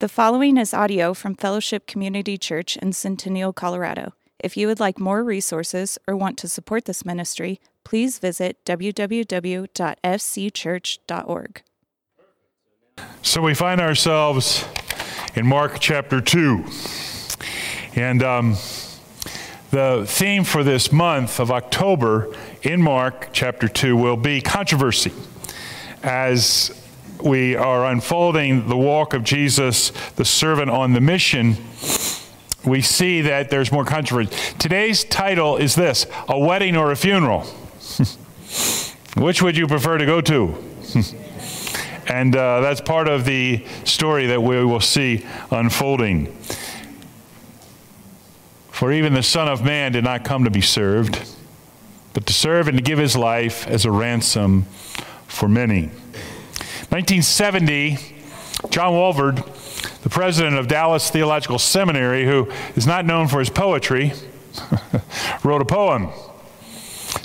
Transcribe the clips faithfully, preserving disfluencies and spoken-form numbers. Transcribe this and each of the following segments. The following is audio from Fellowship Community Church in Centennial, Colorado. If you would like more resources or want to support this ministry, please visit w w w dot f c church dot org. So we find ourselves in Mark chapter two. And um, the theme for this month of October in Mark chapter two will be controversy, as we are unfolding the walk of Jesus, the servant on the mission. We see that there's more controversy. Today's title is this: a wedding or a funeral? Which would you prefer to go to? And uh, that's part of the story that we will see unfolding. For even the Son of Man did not come to be served, but to serve and to give his life as a ransom for many. nineteen seventy, John Wolverd, the president of Dallas Theological Seminary, who is not known for his poetry, wrote a poem.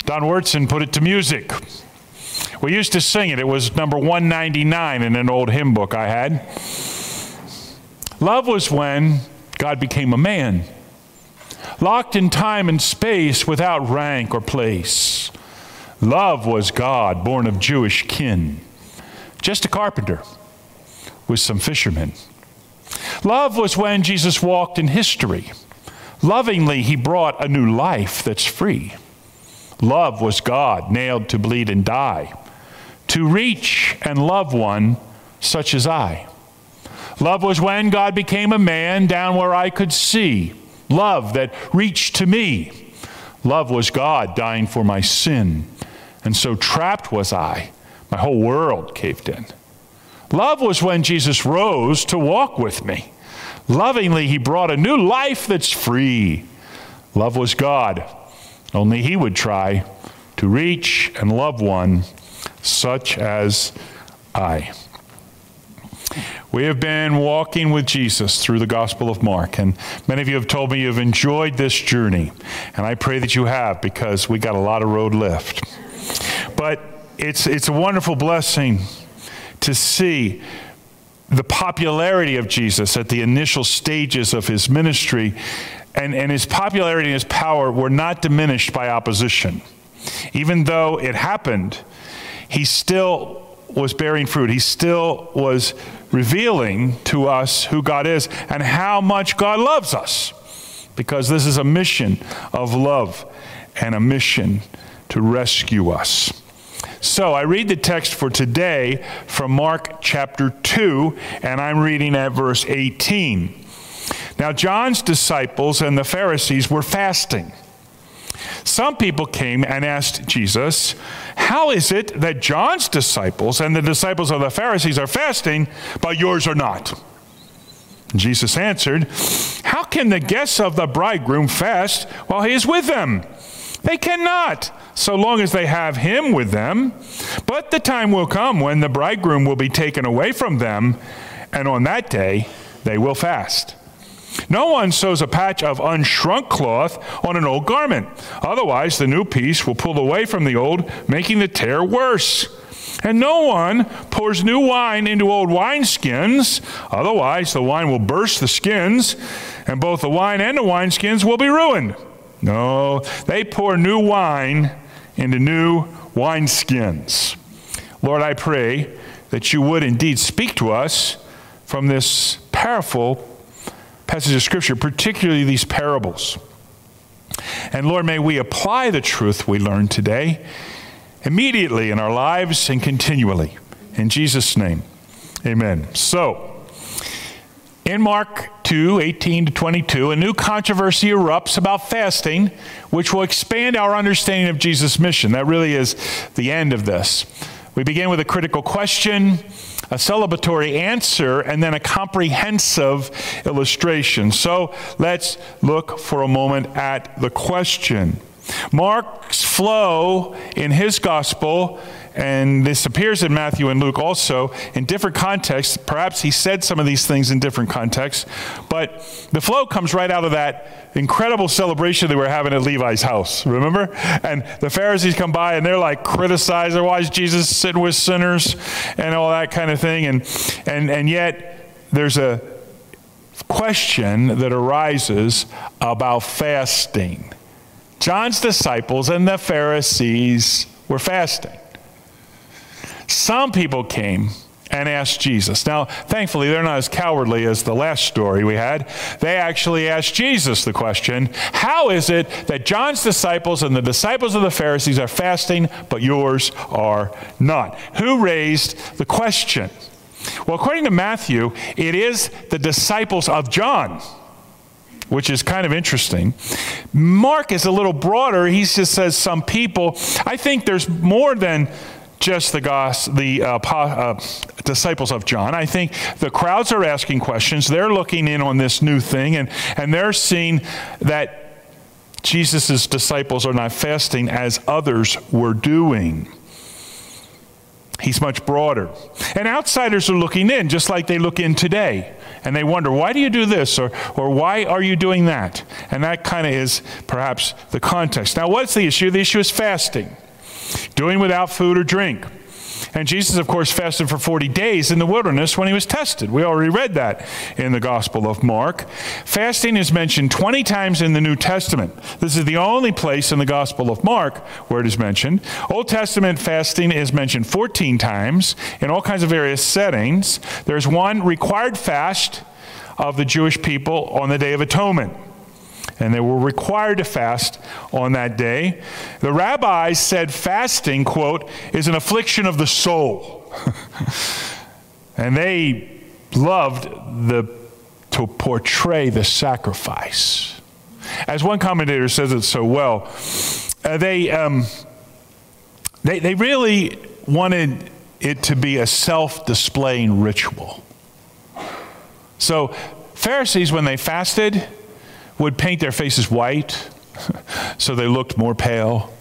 Don Wurtzen put it to music. We used to sing it. It was number one ninety-nine in an old hymn book I had. Love was when God became a man, locked in time and space without rank or place. Love was God, born of Jewish kin, just a carpenter with some fishermen. Love was when Jesus walked in history. Lovingly, he brought a new life that's free. Love was God, nailed to bleed and die, to reach and love one such as I. Love was when God became a man down where I could see. Love that reached to me. Love was God dying for my sin. And so trapped was I. My whole world caved in. Love was when Jesus rose to walk with me. Lovingly, he brought a new life that's free. Love was God. Only he would try to reach and love one such as I. We have been walking with Jesus through the Gospel of Mark, and many of you have told me you've enjoyed this journey, and I pray that you have, because we got a lot of road left. But It's it's a wonderful blessing to see the popularity of Jesus at the initial stages of his ministry, and, and his popularity and his power were not diminished by opposition. Even though it happened, he still was bearing fruit. He still was revealing to us who God is and how much God loves us, because this is a mission of love and a mission to rescue us. So I read the text for today from Mark chapter two, and I'm reading at verse eighteen. Now John's disciples and the Pharisees were fasting. Some people came and asked Jesus, "How is it that John's disciples and the disciples of the Pharisees are fasting, but yours are not?" Jesus answered, "How can the guests of the bridegroom fast while he is with them? They cannot, so long as they have him with them. But the time will come when the bridegroom will be taken away from them, and on that day they will fast. No one sews a patch of unshrunk cloth on an old garment. Otherwise, the new piece will pull away from the old, making the tear worse. And no one pours new wine into old wineskins. Otherwise, the wine will burst the skins, and both the wine and the wineskins will be ruined. No, they pour new wine into new wineskins." Lord, I pray that you would indeed speak to us from this powerful passage of Scripture, particularly these parables. And Lord, may we apply the truth we learned today immediately in our lives and continually. In Jesus' name, amen. So, in Mark two, eighteen to twenty-two, a new controversy erupts about fasting, which will expand our understanding of Jesus' mission. That really is the end of this. We begin with a critical question, a celebratory answer, and then a comprehensive illustration. So let's look for a moment at the question. Mark's flow in his gospel, and this appears in Matthew and Luke also, in different contexts. Perhaps he said some of these things in different contexts, but the flow comes right out of that incredible celebration that we're having at Levi's house, remember? And the Pharisees come by, and they're like criticizing, why is Jesus sitting with sinners, and all that kind of thing. And and and yet, there's a question that arises about fasting. John's disciples and the Pharisees were fasting. Some people came and asked Jesus. Now, thankfully, they're not as cowardly as the last story we had. They actually asked Jesus the question, how is it that John's disciples and the disciples of the Pharisees are fasting, but yours are not? Who raised the question? Well, according to Matthew, it is the disciples of John, which is kind of interesting. Mark is a little broader. He just says some people. I think there's more than just the gos- the uh, po- uh, disciples of John. I think the crowds are asking questions. They're looking in on this new thing, and, and they're seeing that Jesus' disciples are not fasting as others were doing. He's much broader. And outsiders are looking in, just like they look in today. And they wonder, why do you do this? Or, or why are you doing that? And that kind of is perhaps the context. Now, what's the issue? The issue is fasting. Doing without food or drink. And Jesus, of course, fasted for forty days in the wilderness when he was tested. We already read that in the Gospel of Mark. Fasting is mentioned twenty times in the New Testament. This is the only place in the Gospel of Mark where it is mentioned. Old Testament fasting is mentioned fourteen times in all kinds of various settings. There's one required fast of the Jewish people on the Day of Atonement. And they were required to fast on that day. The rabbis said fasting, quote, is an affliction of the soul. And they loved the, to portray the sacrifice. As one commentator says it so well, uh, they, um, they, they really wanted it to be a self-displaying ritual. So Pharisees, when they fasted, would paint their faces white so they looked more pale,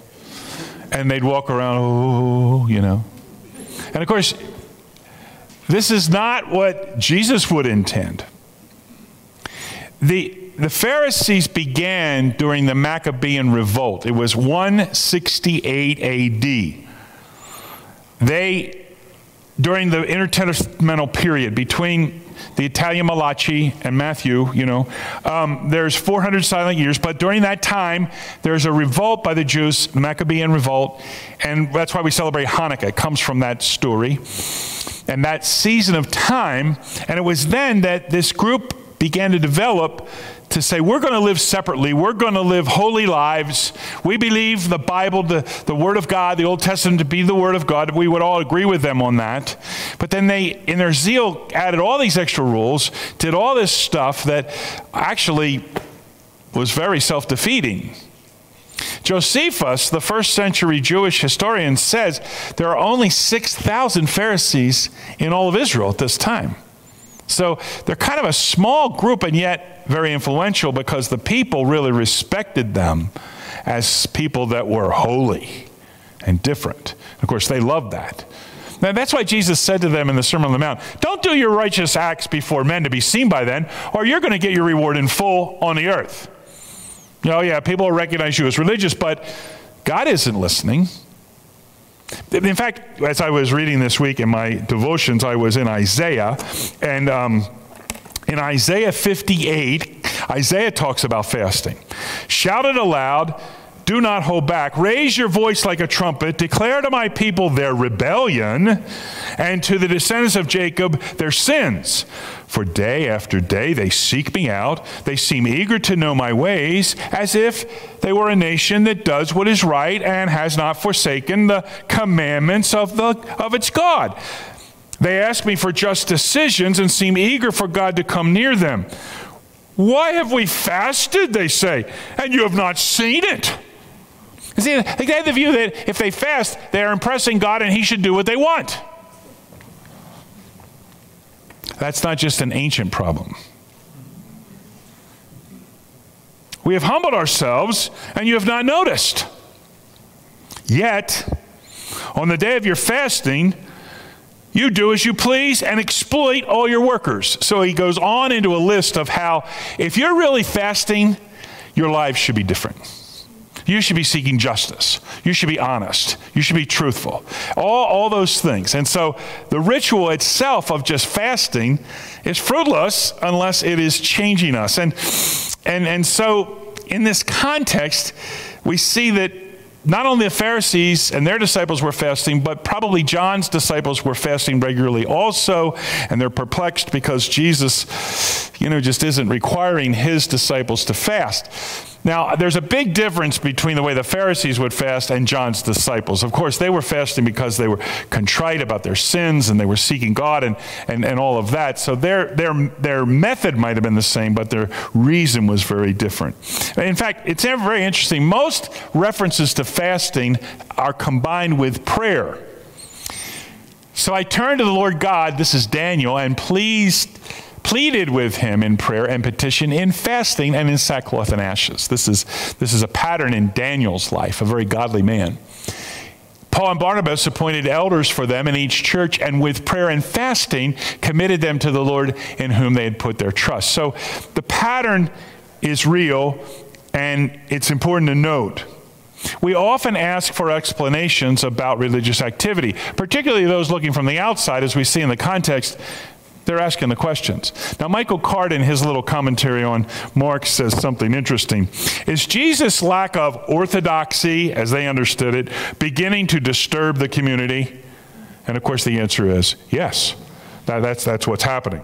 and they'd walk around, oh, you know. And of course, this is not what Jesus would intend. The the Pharisees began during the Maccabean revolt. It was one sixty-eight A D. They, during the intertestamental period between the Italian Malachi and Matthew, you know, um, there's four hundred silent years, but during that time, there's a revolt by the Jews, the Maccabean revolt, and that's why we celebrate Hanukkah. It comes from that story and that season of time, and it was then that this group began to develop to say, we're going to live separately. We're going to live holy lives. We believe the Bible, the, the Word of God, the Old Testament to be the Word of God. We would all agree with them on that. But then they, in their zeal, added all these extra rules, did all this stuff that actually was very self-defeating. Josephus, the first century Jewish historian, says there are only six thousand Pharisees in all of Israel at this time. So they're kind of a small group and yet very influential because the people really respected them as people that were holy and different. Of course, they loved that. Now, that's why Jesus said to them in the Sermon on the Mount, don't do your righteous acts before men to be seen by them, or you're going to get your reward in full on the earth. You know, yeah, people will recognize you as religious, but God isn't listening. In fact, as I was reading this week in my devotions, I was in Isaiah, and um, in Isaiah fifty-eight, Isaiah talks about fasting. Shout it aloud, do not hold back, raise your voice like a trumpet, declare to my people their rebellion, and to the descendants of Jacob their sins. For day after day they seek me out, they seem eager to know my ways, as if they were a nation that does what is right and has not forsaken the commandments of the of its God. They ask me for just decisions and seem eager for God to come near them. Why have we fasted, they say, and you have not seen it? You see, they have the view that if they fast, they are impressing God and he should do what they want. That's not just an ancient problem. We have humbled ourselves, and you have not noticed. Yet, on the day of your fasting, you do as you please and exploit all your workers. So he goes on into a list of how, if you're really fasting, your life should be different. You should be seeking justice. You should be honest. You should be truthful. All, all those things. And so the ritual itself of just fasting is fruitless unless it is changing us. And and and so in this context, we see that not only the Pharisees and their disciples were fasting, but probably John's disciples were fasting regularly also, and they're perplexed because Jesus, you know, just isn't requiring his disciples to fast. Now, there's a big difference between the way the Pharisees would fast and John's disciples. Of course, they were fasting because they were contrite about their sins and they were seeking God and, and, and all of that. So their, their, their method might have been the same, but their reason was very different. In fact, it's very interesting. Most references to fasting are combined with prayer. So I turned to the Lord God, this is Daniel, and please... pleaded with him in prayer and petition, in fasting and in sackcloth and ashes. This is this is a pattern in Daniel's life, a very godly man. Paul and Barnabas appointed elders for them in each church, and with prayer and fasting committed them to the Lord in whom they had put their trust. So the pattern is real, and it's important to note. We often ask for explanations about religious activity, particularly those looking from the outside, as we see in the context. They're asking the questions. Now, Michael Card, in his little commentary on Mark, says something interesting. Is Jesus' lack of orthodoxy, as they understood it, beginning to disturb the community? And of course, the answer is yes. Now, that's, that's what's happening.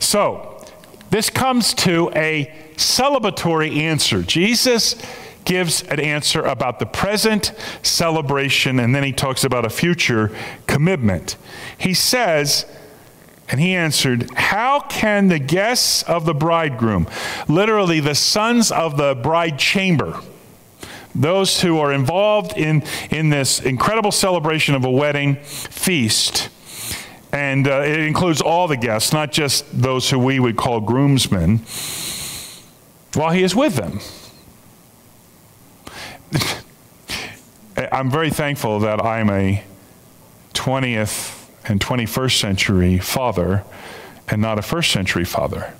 So, this comes to a celebratory answer. Jesus gives an answer about the present celebration, and then he talks about a future commitment. He says... And he answered, how can the guests of the bridegroom, literally the sons of the bride chamber, those who are involved in, in this incredible celebration of a wedding feast, and uh, it includes all the guests, not just those who we would call groomsmen, while he is with them. I'm very thankful that I'm a twentieth and twenty-first century father and not a first century father.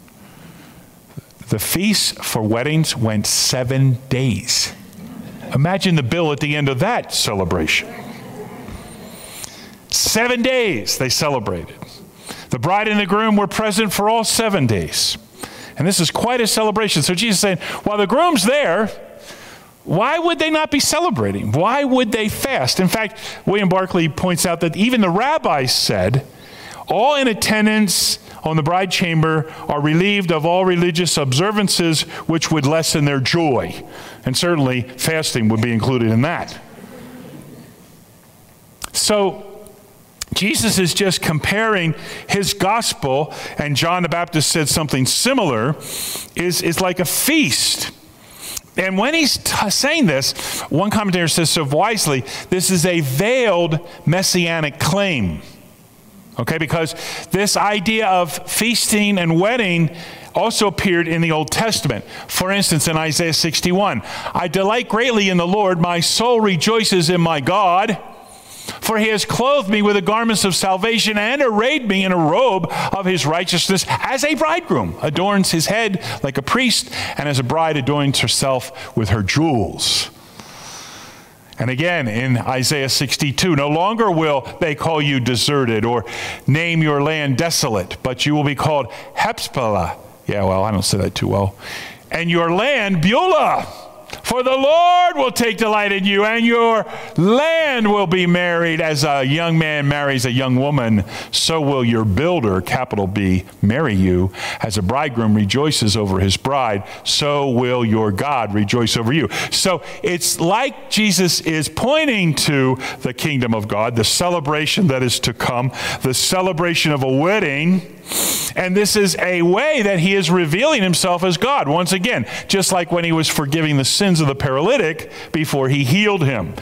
The feasts for weddings went seven days. Imagine the bill at the end of that celebration. Seven days they celebrated. The bride and the groom were present for all seven days. And this is quite a celebration. So Jesus is saying, while the groom's there, why would they not be celebrating? Why would they fast? In fact, William Barclay points out that even the rabbis said, all in attendance on the bride chamber are relieved of all religious observances which would lessen their joy. And certainly fasting would be included in that. So Jesus is just comparing his gospel, and John the Baptist said something similar, is, is like a feast. And when he's t- saying this, one commentator says so wisely, this is a veiled messianic claim. Okay, because this idea of feasting and wedding also appeared in the Old Testament. For instance, in Isaiah sixty-one, I delight greatly in the Lord, my soul rejoices in my God, for he has clothed me with the garments of salvation and arrayed me in a robe of his righteousness, as a bridegroom adorns his head like a priest, and as a bride adorns herself with her jewels. And again, in Isaiah sixty-two, no longer will they call you deserted or name your land desolate, but you will be called Hephzibah. Yeah, well, I don't say that too well. And your land, Beulah. For the Lord will take delight in you, and your land will be married as a young man marries a young woman. So will your builder, capital B, marry you. As a bridegroom rejoices over his bride, so will your God rejoice over you. So it's like Jesus is pointing to the kingdom of God, the celebration that is to come, the celebration of a wedding. And this is a way that he is revealing himself as God. Once again, just like when he was forgiving the sins of the paralytic before he healed him.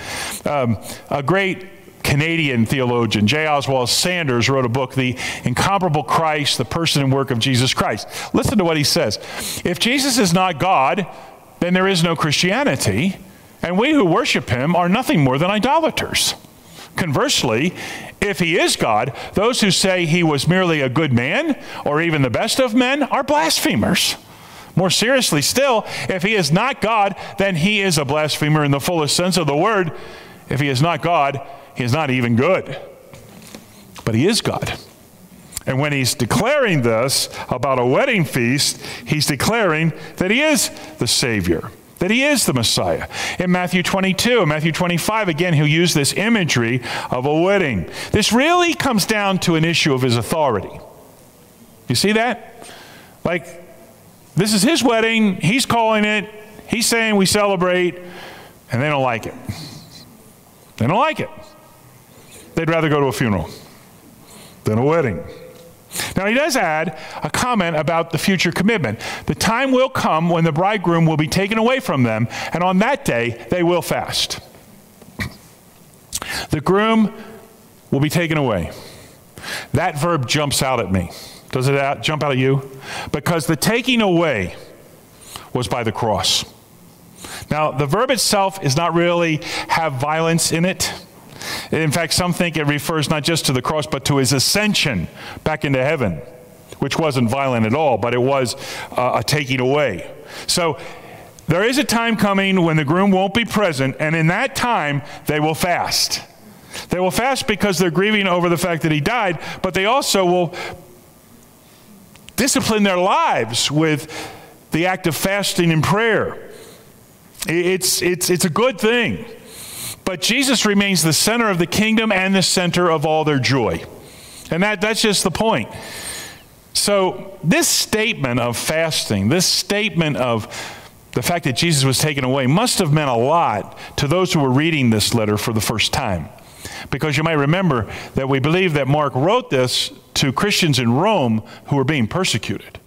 Um, a great Canadian theologian, J Oswald Sanders, wrote a book, The Incomparable Christ, the Person and Work of Jesus Christ. Listen to what he says. If Jesus is not God, then there is no Christianity, and we who worship him are nothing more than idolaters. Conversely, if he is God, those who say he was merely a good man or even the best of men are blasphemers. More seriously still, if he is not God, then he is a blasphemer in the fullest sense of the word. If he is not God, he is not even good. But he is God. And when he's declaring this about a wedding feast, he's declaring that he is the Savior, that he is the Messiah. In Matthew twenty-two, in Matthew twenty-five, again, he'll use this imagery of a wedding. This really comes down to an issue of his authority. You see that? Like, this is his wedding. He's calling it. He's saying we celebrate, and they don't like it. They don't like it. They'd rather go to a funeral than a wedding. Now, he does add a comment about the future commitment. The time will come when the bridegroom will be taken away from them, and on that day, they will fast. The groom will be taken away. That verb jumps out at me. Does it out, jump out at you? Because the taking away was by the cross. Now, the verb itself is not really have violence in it. In fact, some think it refers not just to the cross, but to his ascension back into heaven, which wasn't violent at all, but it was uh, a taking away. So there is a time coming when the groom won't be present, and in that time, they will fast. They will fast because they're grieving over the fact that he died, but they also will discipline their lives with the act of fasting and prayer. It's, it's, it's a good thing. But Jesus remains the center of the kingdom and the center of all their joy. And that, that's just the point. So this statement of fasting, this statement of the fact that Jesus was taken away must have meant a lot to those who were reading this letter for the first time. Because you might remember that we believe that Mark wrote this to Christians in Rome who were being persecuted.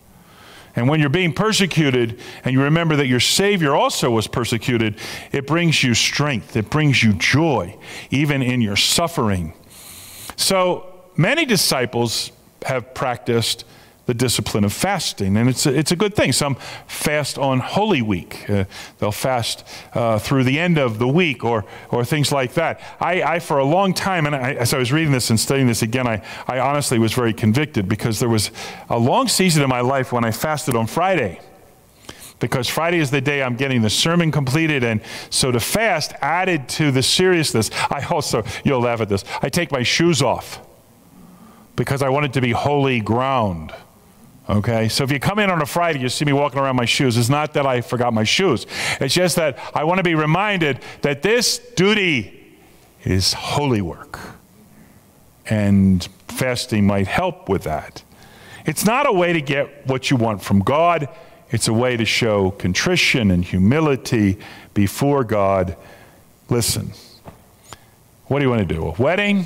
And when you're being persecuted and you remember that your Savior also was persecuted, it brings you strength. It brings you joy, even in your suffering. So many disciples have practiced the discipline of fasting, and it's a, it's a good thing. Some fast on Holy Week. Uh, they'll fast uh, through the end of the week or or things like that. I, I for a long time, and I, as I was reading this and studying this again, I, I honestly was very convicted because there was a long season in my life when I fasted on Friday because Friday is the day I'm getting the sermon completed, and so to fast added to the seriousness. I also, you'll laugh at this, I take my shoes off because I want it to be holy ground. Okay, so if you come in on a Friday, you see me walking around my shoes. It's not that I forgot my shoes. It's just that I want to be reminded that this duty is holy work. And fasting might help with that. It's not a way to get what you want from God. It's a way to show contrition and humility before God. Listen, what do you want to do? A wedding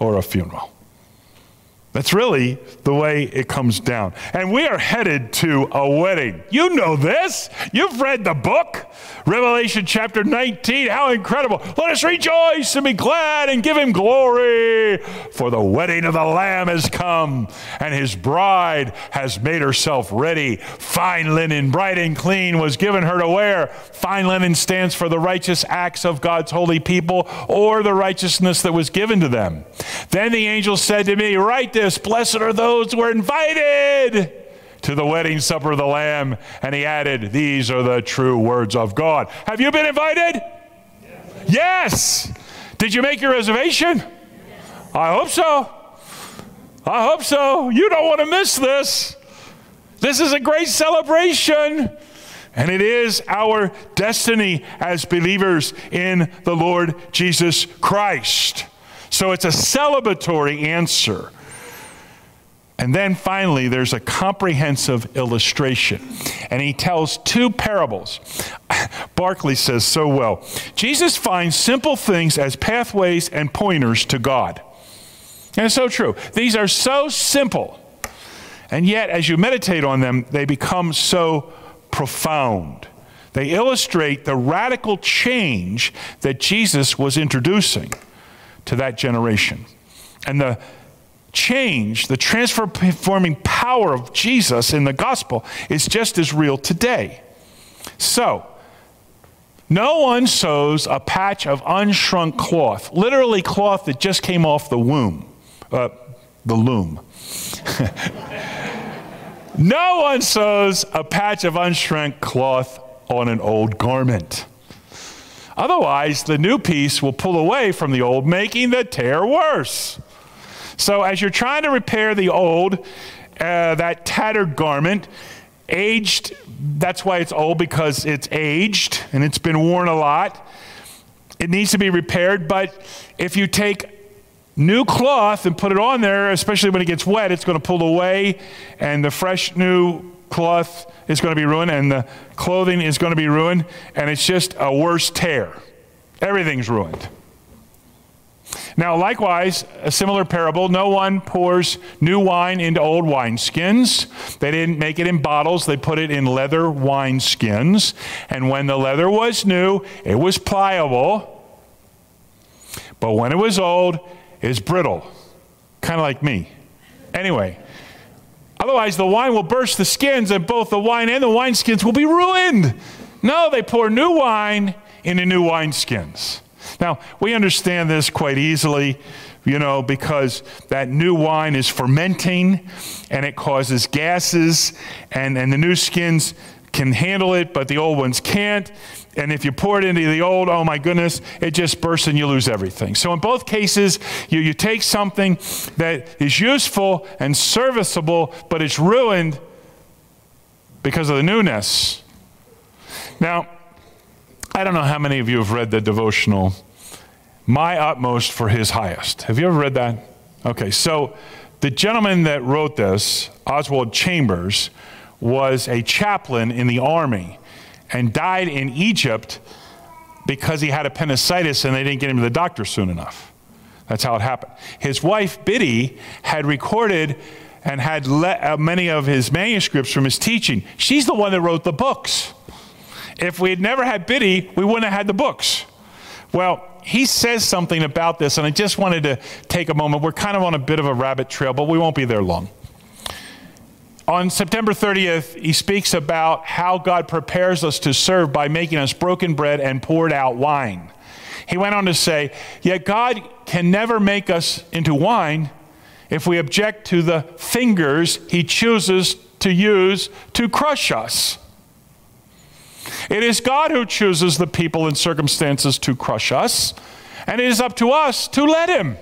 or a funeral? That's really the way it comes down. And we are headed to a wedding. You know this. You've read the book, Revelation chapter nineteen. How incredible. Let us rejoice and be glad and give him glory. For the wedding of the Lamb has come, and his bride has made herself ready. Fine linen, bright and clean, was given her to wear. Fine linen stands for the righteous acts of God's holy people, or the righteousness that was given to them. Then the angel said to me, write this. Blessed are those who are invited to the wedding supper of the Lamb. And he added, these are the true words of God. Have you been invited? Yes. Yes. Did you make your reservation? Yes. I hope so. I hope so. You don't want to miss this. This is a great celebration. And it is our destiny as believers in the Lord Jesus Christ. So it's a celebratory answer. And then finally, there's a comprehensive illustration. And he tells two parables. Barclay says so well. Jesus finds simple things as pathways and pointers to God. And it's so true. These are so simple. And yet, as you meditate on them, they become so profound. They illustrate the radical change that Jesus was introducing to that generation. And the change, the transforming power of Jesus in the gospel is just as real today. So, no one sews a patch of unshrunk cloth, literally cloth that just came off the womb, uh, the loom. No one sews a patch of unshrunk cloth on an old garment. Otherwise, the new piece will pull away from the old, making the tear worse. So as you're trying to repair the old, uh, that tattered garment, aged, that's why it's old, because it's aged and it's been worn a lot. It needs to be repaired, but if you take new cloth and put it on there, especially when it gets wet, it's going to pull away, and the fresh new cloth is going to be ruined, and the clothing is going to be ruined, and it's just a worse tear. Everything's ruined. Now, likewise, a similar parable, no one pours new wine into old wineskins. They didn't make it in bottles, they put it in leather wineskins. And when the leather was new, it was pliable. But when it was old, it was brittle. Kind of like me. Anyway, otherwise the wine will burst the skins, and both the wine and the wineskins will be ruined. No, they pour new wine into new wineskins. Now, we understand this quite easily, you know, because that new wine is fermenting and it causes gases, and, and the new skins can handle it, but the old ones can't. And if you pour it into the old, oh my goodness, it just bursts and you lose everything. So in both cases, you, you take something that is useful and serviceable, but it's ruined because of the newness. Now, I don't know how many of you have read the devotional, My Utmost for His Highest. Have you ever read that? Okay, so the gentleman that wrote this, Oswald Chambers, was a chaplain in the army and died in Egypt because he had appendicitis and they didn't get him to the doctor soon enough. That's how it happened. His wife, Biddy, had recorded and had le- uh, many of his manuscripts from his teaching. She's the one that wrote the books. If we had never had Biddy, we wouldn't have had the books. Well, he says something about this, and I just wanted to take a moment. We're kind of on a bit of a rabbit trail, but we won't be there long. On September thirtieth, he speaks about how God prepares us to serve by making us broken bread and poured out wine. He went on to say, yet God can never make us into wine if we object to the fingers he chooses to use to crush us. It is God who chooses the people and circumstances to crush us, and it is up to us to let him.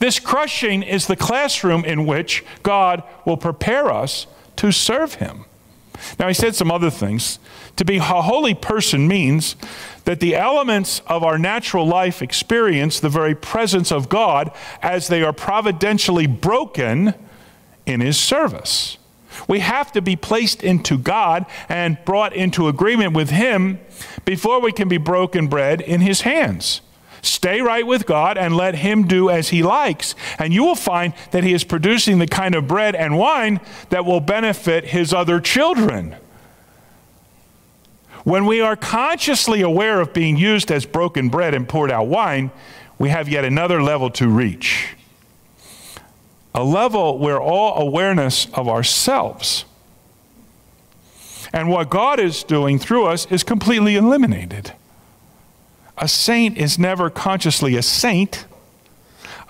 This crushing is the classroom in which God will prepare us to serve him. Now, he said some other things. To be a holy person means that the elements of our natural life experience the very presence of God as they are providentially broken in his service. We have to be placed into God and brought into agreement with him before we can be broken bread in his hands. Stay right with God and let him do as he likes, and you will find that he is producing the kind of bread and wine that will benefit his other children. When we are consciously aware of being used as broken bread and poured out wine, we have yet another level to reach. A level where all awareness of ourselves and what God is doing through us is completely eliminated. A saint is never consciously a saint.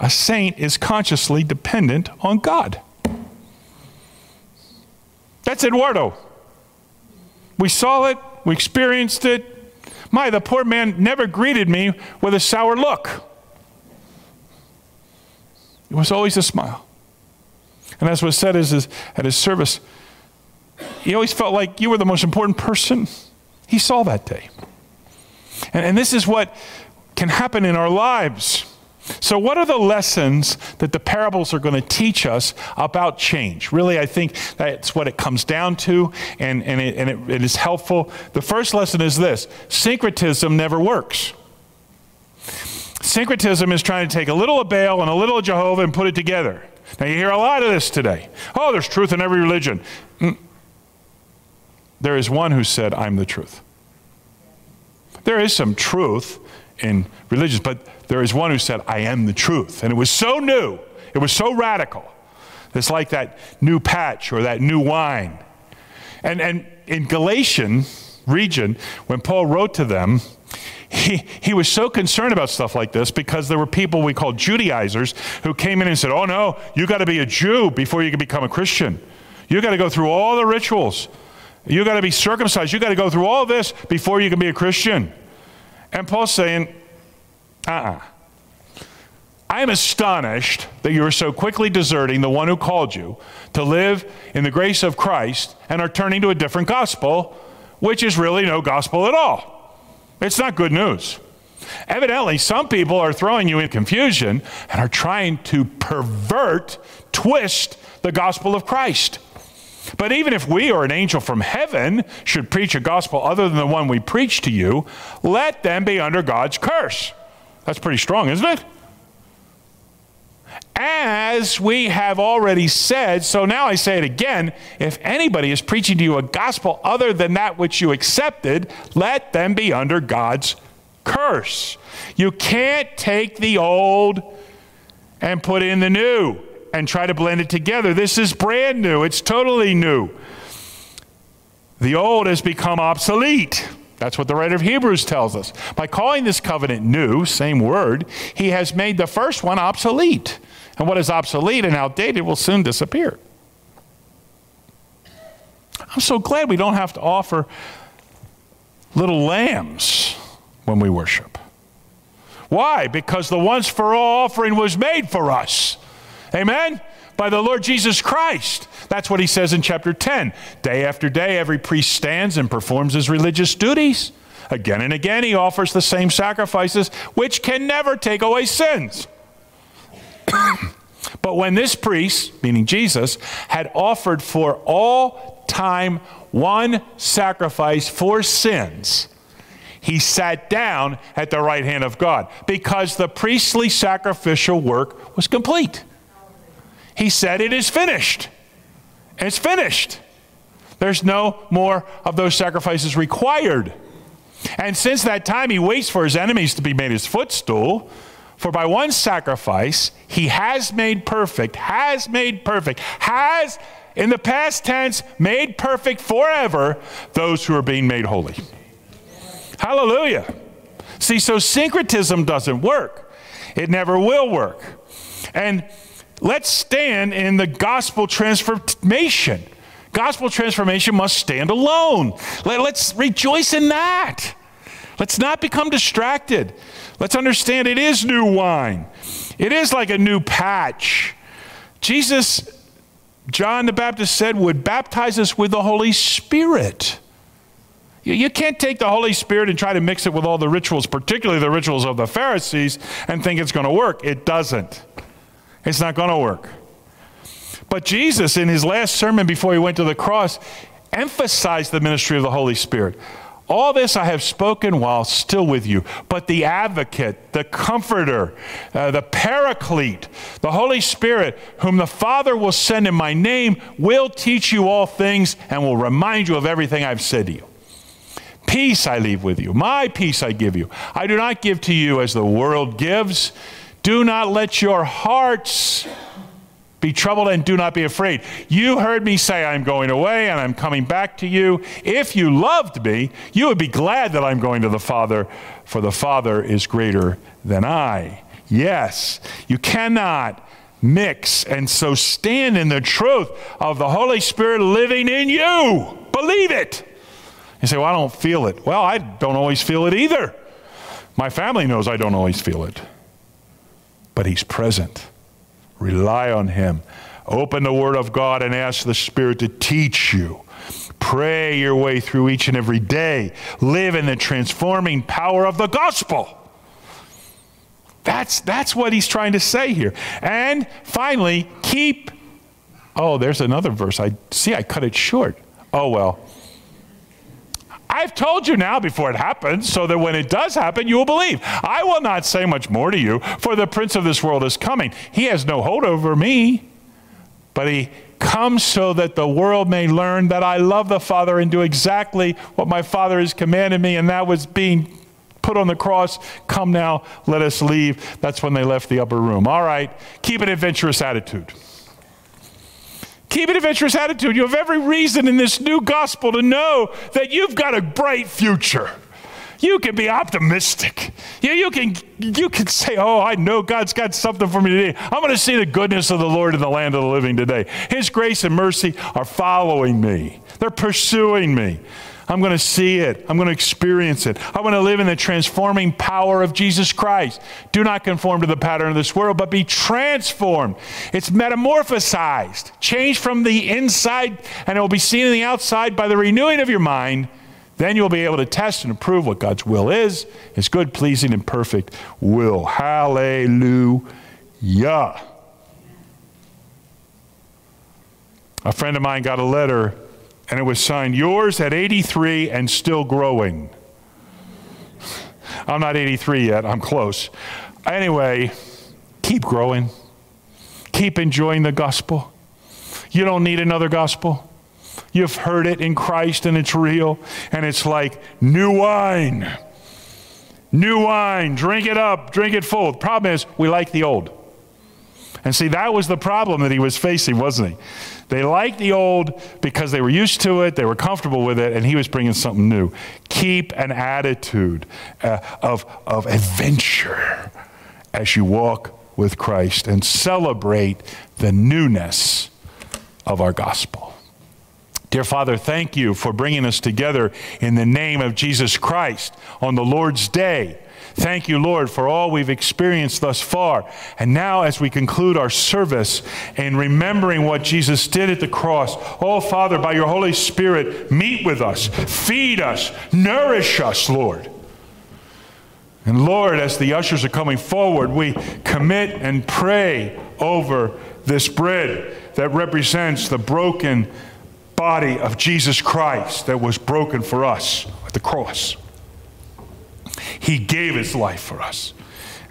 A saint is consciously dependent on God. That's Eduardo. We saw it, we experienced it. My, the poor man never greeted me with a sour look. It was always a smile. And that's what was said is, is at his service. He always felt like you were the most important person he saw that day. And, and this is what can happen in our lives. So what are the lessons that the parables are going to teach us about change? Really, I think that's what it comes down to, and, and, it, and it, it is helpful. The first lesson is this: syncretism never works. Syncretism is trying to take a little of Baal and a little of Jehovah and put it together. Now, you hear a lot of this today. Oh, there's truth in every religion. Mm. There is one who said, I'm the truth. There is some truth in religions, but there is one who said, I am the truth. And it was so new. It was so radical. It's like that new patch or that new wine. And, and in Galatian region, when Paul wrote to them, He, he was so concerned about stuff like this because there were people we call Judaizers who came in and said, oh no, you got to be a Jew before you can become a Christian. You got to go through all the rituals. You got to be circumcised. You got to go through all this before you can be a Christian. And Paul's saying, uh-uh. I am astonished that you are so quickly deserting the one who called you to live in the grace of Christ and are turning to a different gospel, which is really no gospel at all. It's not good news. Evidently, some people are throwing you in confusion and are trying to pervert, twist the gospel of Christ. But even if we or an angel from heaven should preach a gospel other than the one we preach to you, let them be under God's curse. That's pretty strong, isn't it? As we have already said, so now I say it again, if anybody is preaching to you a gospel other than that which you accepted, let them be under God's curse. You can't take the old and put in the new and try to blend it together. This is brand new. It's totally new. The old has become obsolete. That's what the writer of Hebrews tells us. By calling this covenant new, same word, he has made the first one obsolete. And what is obsolete and outdated will soon disappear. I'm so glad we don't have to offer little lambs when we worship. Why? Because the once for all offering was made for us. Amen? By the Lord Jesus Christ. That's what he says in chapter ten. Day after day, every priest stands and performs his religious duties. Again and again, he offers the same sacrifices, which can never take away sins. But when this priest, meaning Jesus, had offered for all time one sacrifice for sins, he sat down at the right hand of God because the priestly sacrificial work was complete. He said, it is finished. It's finished. There's no more of those sacrifices required. And since that time, he waits for his enemies to be made his footstool. For by one sacrifice, he has made perfect, has made perfect, has, in the past tense, made perfect forever those who are being made holy. Hallelujah. See, so syncretism doesn't work. It never will work. And let's stand in the gospel transformation. Gospel transformation must stand alone. Let, let's rejoice in that. Let's not become distracted. Let's understand it is new wine. It is like a new patch. Jesus, John the Baptist said, would baptize us with the Holy Spirit. You, you can't take the Holy Spirit and try to mix it with all the rituals, particularly the rituals of the Pharisees, and think it's going to work. It doesn't. It's not going to work. But Jesus, in his last sermon before he went to the cross, emphasized the ministry of the Holy Spirit. All this I have spoken while still with you, but the advocate, the comforter, uh, the paraclete, the Holy Spirit, whom the Father will send in my name, will teach you all things and will remind you of everything I've said to you. Peace I leave with you. My peace I give you. I do not give to you as the world gives. Do not let your hearts be troubled and do not be afraid. You heard me say, I'm going away and I'm coming back to you. If you loved me, you would be glad that I'm going to the Father, for the Father is greater than I. Yes, you cannot mix, and so stand in the truth of the Holy Spirit living in you. Believe it. You say, well, I don't feel it. Well, I don't always feel it either. My family knows I don't always feel it. But he's present. Rely on him. Open the Word of God and ask the Spirit to teach you. Pray your way through each and every day. Live in the transforming power of the gospel. That's, that's what he's trying to say here. And finally, keep... Oh, there's another verse. I see, I cut it short. Oh, well. I've told you now before it happens, so that when it does happen, you will believe. I will not say much more to you, for the prince of this world is coming. He has no hold over me, but he comes so that the world may learn that I love the Father and do exactly what my Father has commanded me, and that was being put on the cross. Come now, let us leave. That's when they left the upper room. All right, keep an adventurous attitude. Keep an adventurous attitude. You have every reason in this new gospel to know that you've got a bright future. You can be optimistic. You, you can, you can say, oh, I know God's got something for me today. I'm going to see the goodness of the Lord in the land of the living today. His grace and mercy are following me. They're pursuing me. I'm going to see it. I'm going to experience it. I want to live in the transforming power of Jesus Christ. Do not conform to the pattern of this world, but be transformed. It's metamorphosized. Change from the inside, and it will be seen in the outside by the renewing of your mind. Then you'll be able to test and approve what God's will is, His good, pleasing, and perfect will. Hallelujah. A friend of mine got a letter, and it was signed, yours at eighty-three and still growing. I'm not eighty-three yet, I'm close. Anyway, keep growing. Keep enjoying the gospel. You don't need another gospel. You've heard it in Christ and it's real. And it's like new wine. New wine, drink it up, drink it full. The problem is we like the old. And see, that was the problem that he was facing, wasn't he? They liked the old because they were used to it, they were comfortable with it, and he was bringing something new. Keep an attitude uh, of, of adventure as you walk with Christ and celebrate the newness of our gospel. Dear Father, thank you for bringing us together in the name of Jesus Christ on the Lord's Day. Thank you, Lord, for all we've experienced thus far. And now as we conclude our service and remembering what Jesus did at the cross, oh, Father, by your Holy Spirit, meet with us, feed us, nourish us, Lord. And Lord, as the ushers are coming forward, we commit and pray over this bread that represents the broken body of Jesus Christ that was broken for us at the cross. He gave his life for us.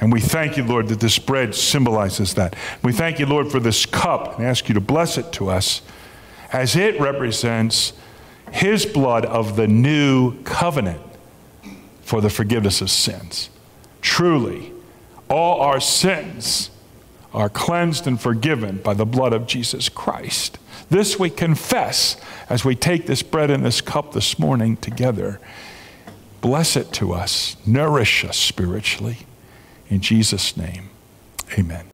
And we thank you, Lord, that this bread symbolizes that. We thank you, Lord, for this cup and ask you to bless it to us as it represents his blood of the new covenant for the forgiveness of sins. Truly, all our sins are cleansed and forgiven by the blood of Jesus Christ. This we confess as we take this bread and this cup this morning together. Bless it to us. Nourish us spiritually. In Jesus' name, amen.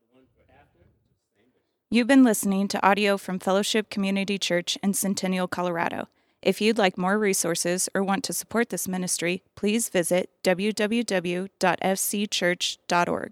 You've been listening to audio from Fellowship Community Church in Centennial, Colorado. If you'd like more resources or want to support this ministry, please visit w w w dot f c church dot org.